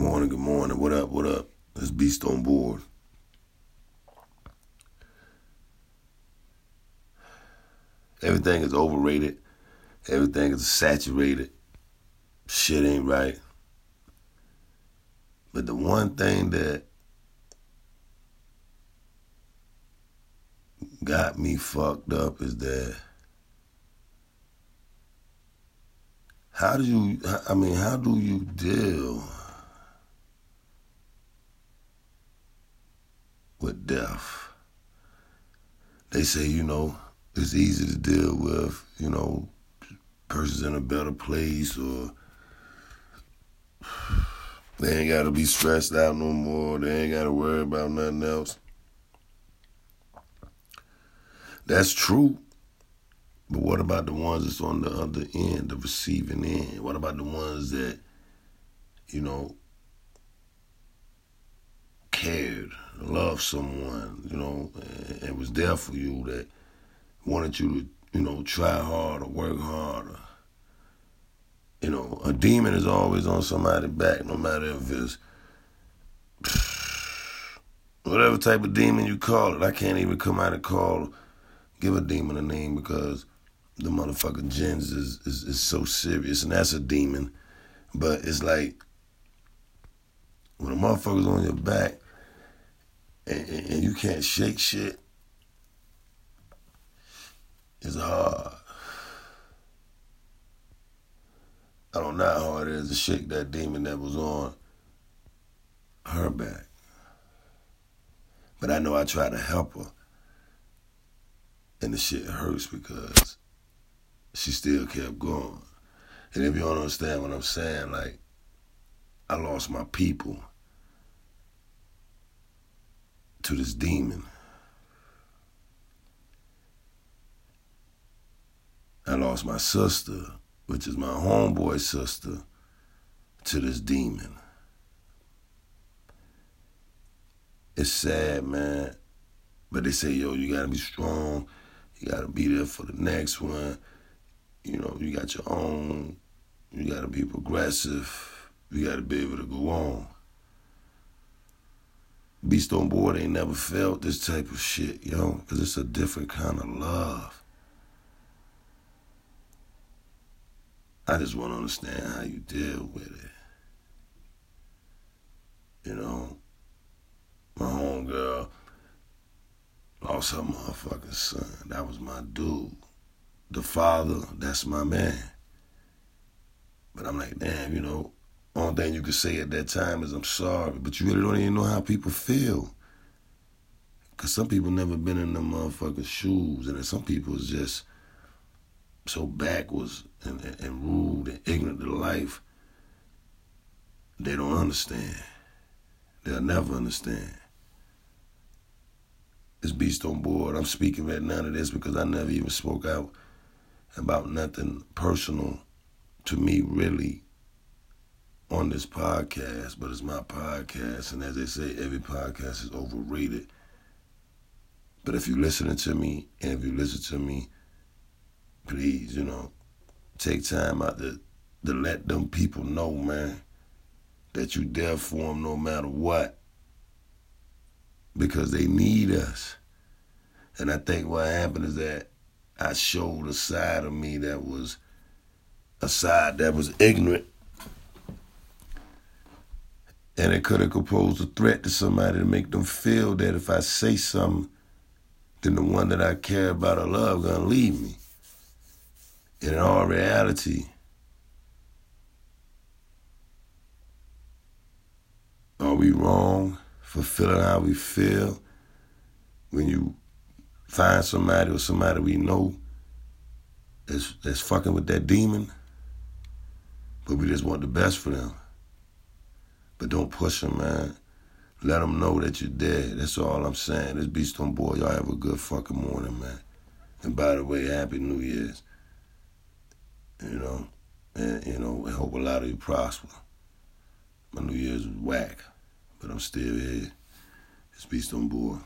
Good morning, what up, it's Beast on Board. Everything is overrated, everything is saturated, shit ain't right. But the one thing that got me fucked up is that how do you deal with death? They say, it's easy to deal with, persons in a better place, or they ain't got to be stressed out no more. They ain't got to worry about nothing else. That's true. But what about the ones that's on the other end, the receiving end? What about the ones that, cared, loved someone, and was there for you, that wanted you to, try hard or work harder? A demon is always on somebody's back, no matter if it's whatever type of demon you call it. I can't even come out and give a demon a name, because the motherfucking gens is so serious, and that's a demon. But it's like, when a motherfucker's on your back and you can't shake shit, it's hard. I don't know how hard it is to shake that demon that was on her back. But I know I try to help her, and the shit hurts because she still kept going. And if you don't understand what I'm saying, like, I lost my people to this demon. I lost my sister, which is my homeboy sister, to this demon. It's sad, man. But they say, you gotta be strong. You gotta be there for the next one. You got your own. You gotta be progressive. You gotta be able to go on. Beast on Board ain't never felt this type of shit, because it's a different kind of love. I just want to understand how you deal with it. My homegirl lost her motherfucking son. That was my dude. The father, that's my man. But I'm like, damn, only thing you could say at that time is I'm sorry. But you really don't even know how people feel. Because some people never been in them motherfucking shoes. And then some people is just so backwards and rude and ignorant to life, they don't understand. They'll never understand. It's Beast on Board. I'm speaking right now to this because I never even spoke out about nothing personal to me, really, on this podcast, but it's my podcast, and as they say, every podcast is overrated. But if you're listening to me, please, take time out to let them people know, man, that you there for them no matter what. Because they need us. And I think what happened is that I showed a side of me that was ignorant. And it could have posed a threat to somebody to make them feel that if I say something, then the one that I care about or love gonna leave me. And in all reality, are we wrong for feeling how we feel when you find somebody or somebody we know that's fucking with that demon, but we just want the best for them? But don't push them, man. Let them know that you're dead. That's all I'm saying. This Beast on Board. Y'all have a good fucking morning, man. And by the way, Happy New Year's. I hope a lot of you prosper. My New Year's was whack, but I'm still here. It's Beast on Board.